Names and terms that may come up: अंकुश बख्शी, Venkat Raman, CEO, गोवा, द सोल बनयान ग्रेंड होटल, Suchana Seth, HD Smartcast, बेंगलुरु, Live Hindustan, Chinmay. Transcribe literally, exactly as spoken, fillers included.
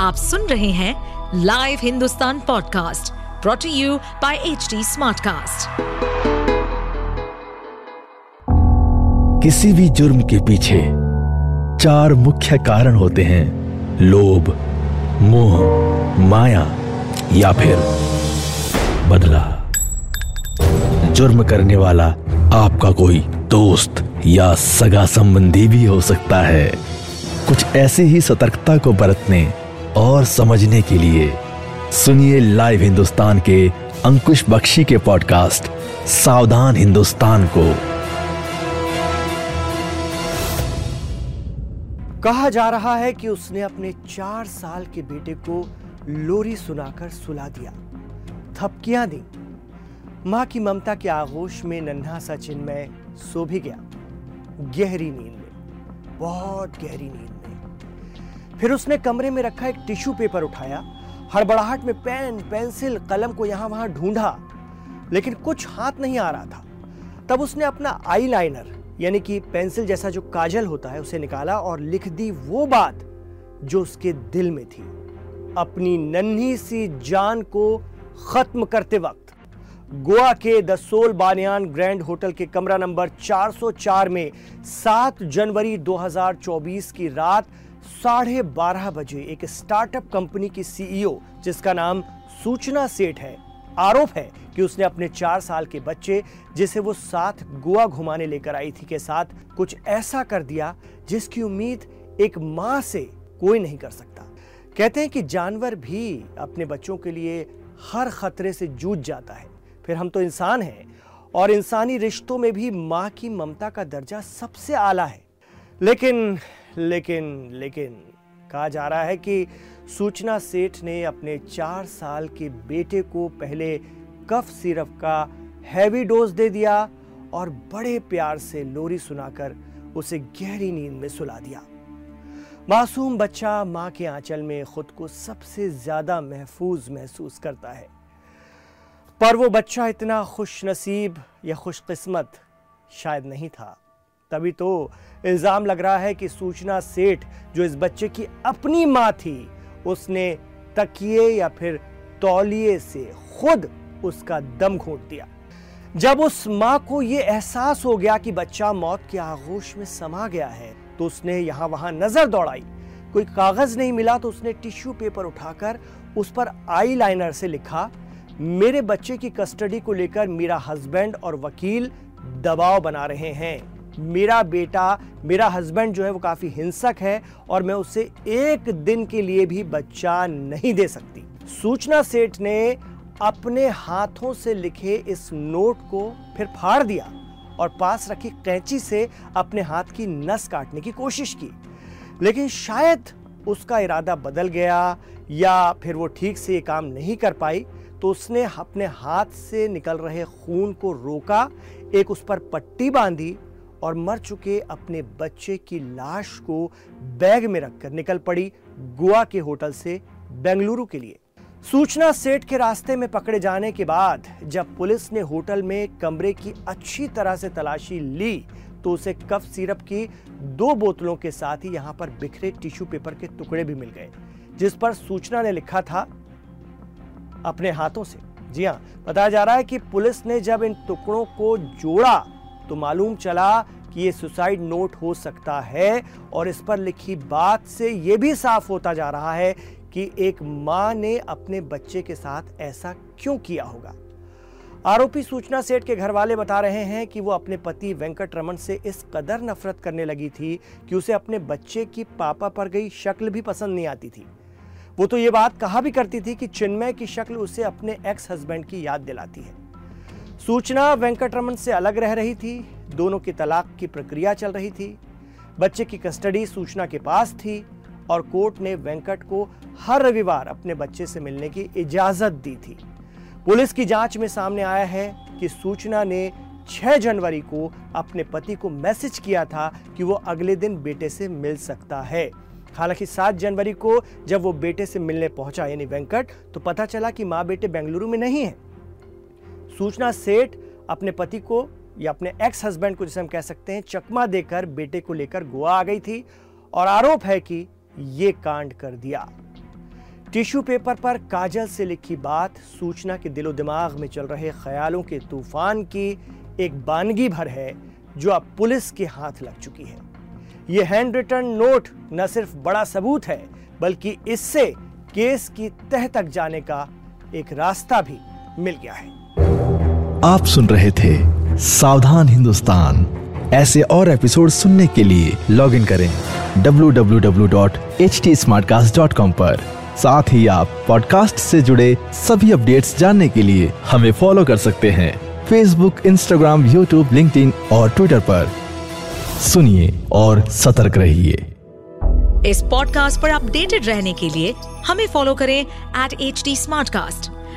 आप सुन रहे हैं live Hindustan podcast brought to you by HD Smartcast. किसी भी जुर्म के पीछे चार मुख्य कारण होते हैं, लोभ, मोह, माया या फिर बदला। जुर्म करने वाला आपका कोई दोस्त या सगा संबंधी भी हो सकता है। कुछ ऐसे ही सतर्कता को बरतने और समझने के लिए सुनिए लाइव हिंदुस्तान के अंकुश बख्शी के पॉडकास्ट सावधान हिंदुस्तान को। कहा जा रहा है कि उसने अपने चार साल के बेटे को लोरी सुनाकर सुला दिया, थपकियां दी। मां की ममता के आगोश में नन्हा सा चिन्मय सो भी गया, गहरी नींद में, बहुत गहरी नींद में। फिर उसने कमरे में रखा एक टिश्यू पेपर उठाया, हड़बड़ाहट में पेन, पेंसिल, कलम को यहां वहां ढूंढा, लेकिन कुछ हाथ नहीं आ रहा था। तब उसने अपना आईलाइनर यानी कि पेंसिल जैसा जो काजल होता है उसे निकाला और लिख दी वो बात जो उसके दिल में थी, अपनी नन्ही सी जान को खत्म करते वक्त। गोवा के द सोल बनयान ग्रेंड होटल के कमरा नंबर चार सौ चार में सात जनवरी दो हज़ार चौबीस की रात साढ़े बारह बजे एक स्टार्टअप कंपनी की सीईओ, जिसका नाम सूचना सेठ है, आरोप है कि उसने अपने चार साल के बच्चे जिसे वो साथ गोवा घुमाने लेकर आई थी के साथ कुछ ऐसा कर दिया जिसकी उम्मीद एक मां से कोई नहीं कर सकता। कहते हैं कि जानवर भी अपने बच्चों के लिए हर खतरे से जूझ जाता है, फिर हम तो इंसान हैं और इंसानी रिश्तों में भी मां की ममता का दर्जा सबसे आला है। लेकिन लेकिन लेकिन कहा जा रहा है कि सूचना सेठ ने अपने चार साल के बेटे को पहले कफ सिरप का हैवी डोज दे दिया और बड़े प्यार से लोरी सुनाकर उसे गहरी नींद में सुला दिया। मासूम बच्चा मां के आंचल में खुद को सबसे ज्यादा महफूज महसूस करता है, पर वो बच्चा इतना खुशनसीब या खुशकिस्मत शायद नहीं था। तभी तो इल्जाम लग रहा है कि सूचना सेठ, जो इस बच्चे की अपनी मां थी, उसने तकिए या फिर तौलिए से खुद उसका दम घोंट दिया। जब उस मां को यह एहसास हो गया कि बच्चा मौत के आगोश में समा गया है, तो उसने यहां वहां नजर दौड़ाई। कोई कागज नहीं मिला तो उसने टिश्यू पेपर उठाकर उस पर आईलाइनर से लिखा, मेरे बच्चे की कस्टडी को लेकर मेरा हस्बैंड और वकील दबाव बना रहे हैं। मेरा बेटा, मेरा हस्बैंड जो है वो काफी हिंसक है और मैं उसे एक दिन के लिए भी बच्चा नहीं दे सकती। सूचना सेठ ने अपने हाथों से लिखे इस नोट को फिर फाड़ दिया और पास रखी कैंची से अपने हाथ की नस काटने की कोशिश की, लेकिन शायद उसका इरादा बदल गया या फिर वो ठीक से ये काम नहीं कर पाई, तो उसने अपने हाथ से निकल रहे खून को रोका, एक उस पर पट्टी बांधी और मर चुके अपने बच्चे की लाश को बैग में रखकर निकल पड़ी गोवा के होटल से बेंगलुरु के लिए। सूचना सेठ के रास्ते में पकड़े जाने के बाद जब पुलिस ने होटल में कमरे की अच्छी तरह से तलाशी ली, तो उसे कफ सिरप की दो बोतलों के साथ ही यहां पर बिखरे टिश्यू पेपर के टुकड़े भी मिल गए, जिस पर सूचना ने लिखा था अपने हाथों से। जी हाँ, बताया जा रहा है कि पुलिस ने जब इन टुकड़ों को जोड़ा तो मालूम चला कि ये सुसाइड नोट हो सकता है, और इस पर लिखी बात से ये भी साफ होता जा रहा है कि एक मां ने अपने बच्चे के साथ ऐसा क्यों किया होगा। आरोपी सूचना सेठ के घर वाले बता रहे हैं कि वो अपने पति वेंकट रमन से इस कदर नफरत करने लगी थी कि उसे अपने बच्चे की पापा पर गई शक्ल भी पसंद नहीं आती थी। वो तो ये बात कहा भी करती थी कि चिन्मय की शक्ल उसे अपने एक्स हस्बैंड की याद दिलाती है। सूचना वेंकट रमन से अलग रह रही थी, दोनों की तलाक की प्रक्रिया चल रही थी, बच्चे की कस्टडी सूचना के पास थी और कोर्ट ने वेंकट को हर रविवार अपने बच्चे से मिलने की इजाजत दी थी। पुलिस की जांच में सामने आया है कि सूचना ने छह जनवरी को अपने पति को मैसेज किया था कि वो अगले दिन बेटे से मिल सकता है। हालांकि सात जनवरी को जब वो बेटे से मिलने पहुंचा यानी वेंकट, तो पता चला कि मां बेटे बेंगलुरु में नहीं है। सूचना सेठ अपने पति को या अपने एक्स हस्बैंड को, जिसे हम कह सकते हैं, चकमा देकर बेटे को लेकर गोवा आ गई थी और आरोप है कि ये कांड कर दिया। टिश्यू पेपर पर काजल से लिखी बात सूचना के दिलो दिमाग में चल रहे ख्यालों के तूफान की एक बानगी भर है जो अब पुलिस के हाथ लग चुकी है। ये हैंड रिटन नोट न सिर्फ बड़ा सबूत है बल्कि इससे केस की तह तक जाने का एक रास्ता भी मिल गया है। आप सुन रहे थे सावधान हिंदुस्तान। ऐसे और एपिसोड सुनने के लिए लॉग इन करें W W W dot H T Smartcast dot com पर। साथ ही आप पॉडकास्ट से जुड़े सभी अपडेट्स जानने के लिए हमें फॉलो कर सकते हैं फेसबुक, इंस्टाग्राम, यूट्यूब, लिंक्डइन और ट्विटर पर। सुनिए और सतर्क रहिए। इस पॉडकास्ट पर अपडेटेड रहने के लिए हमें फॉलो करें एट एच डी स्मार्टकास्ट।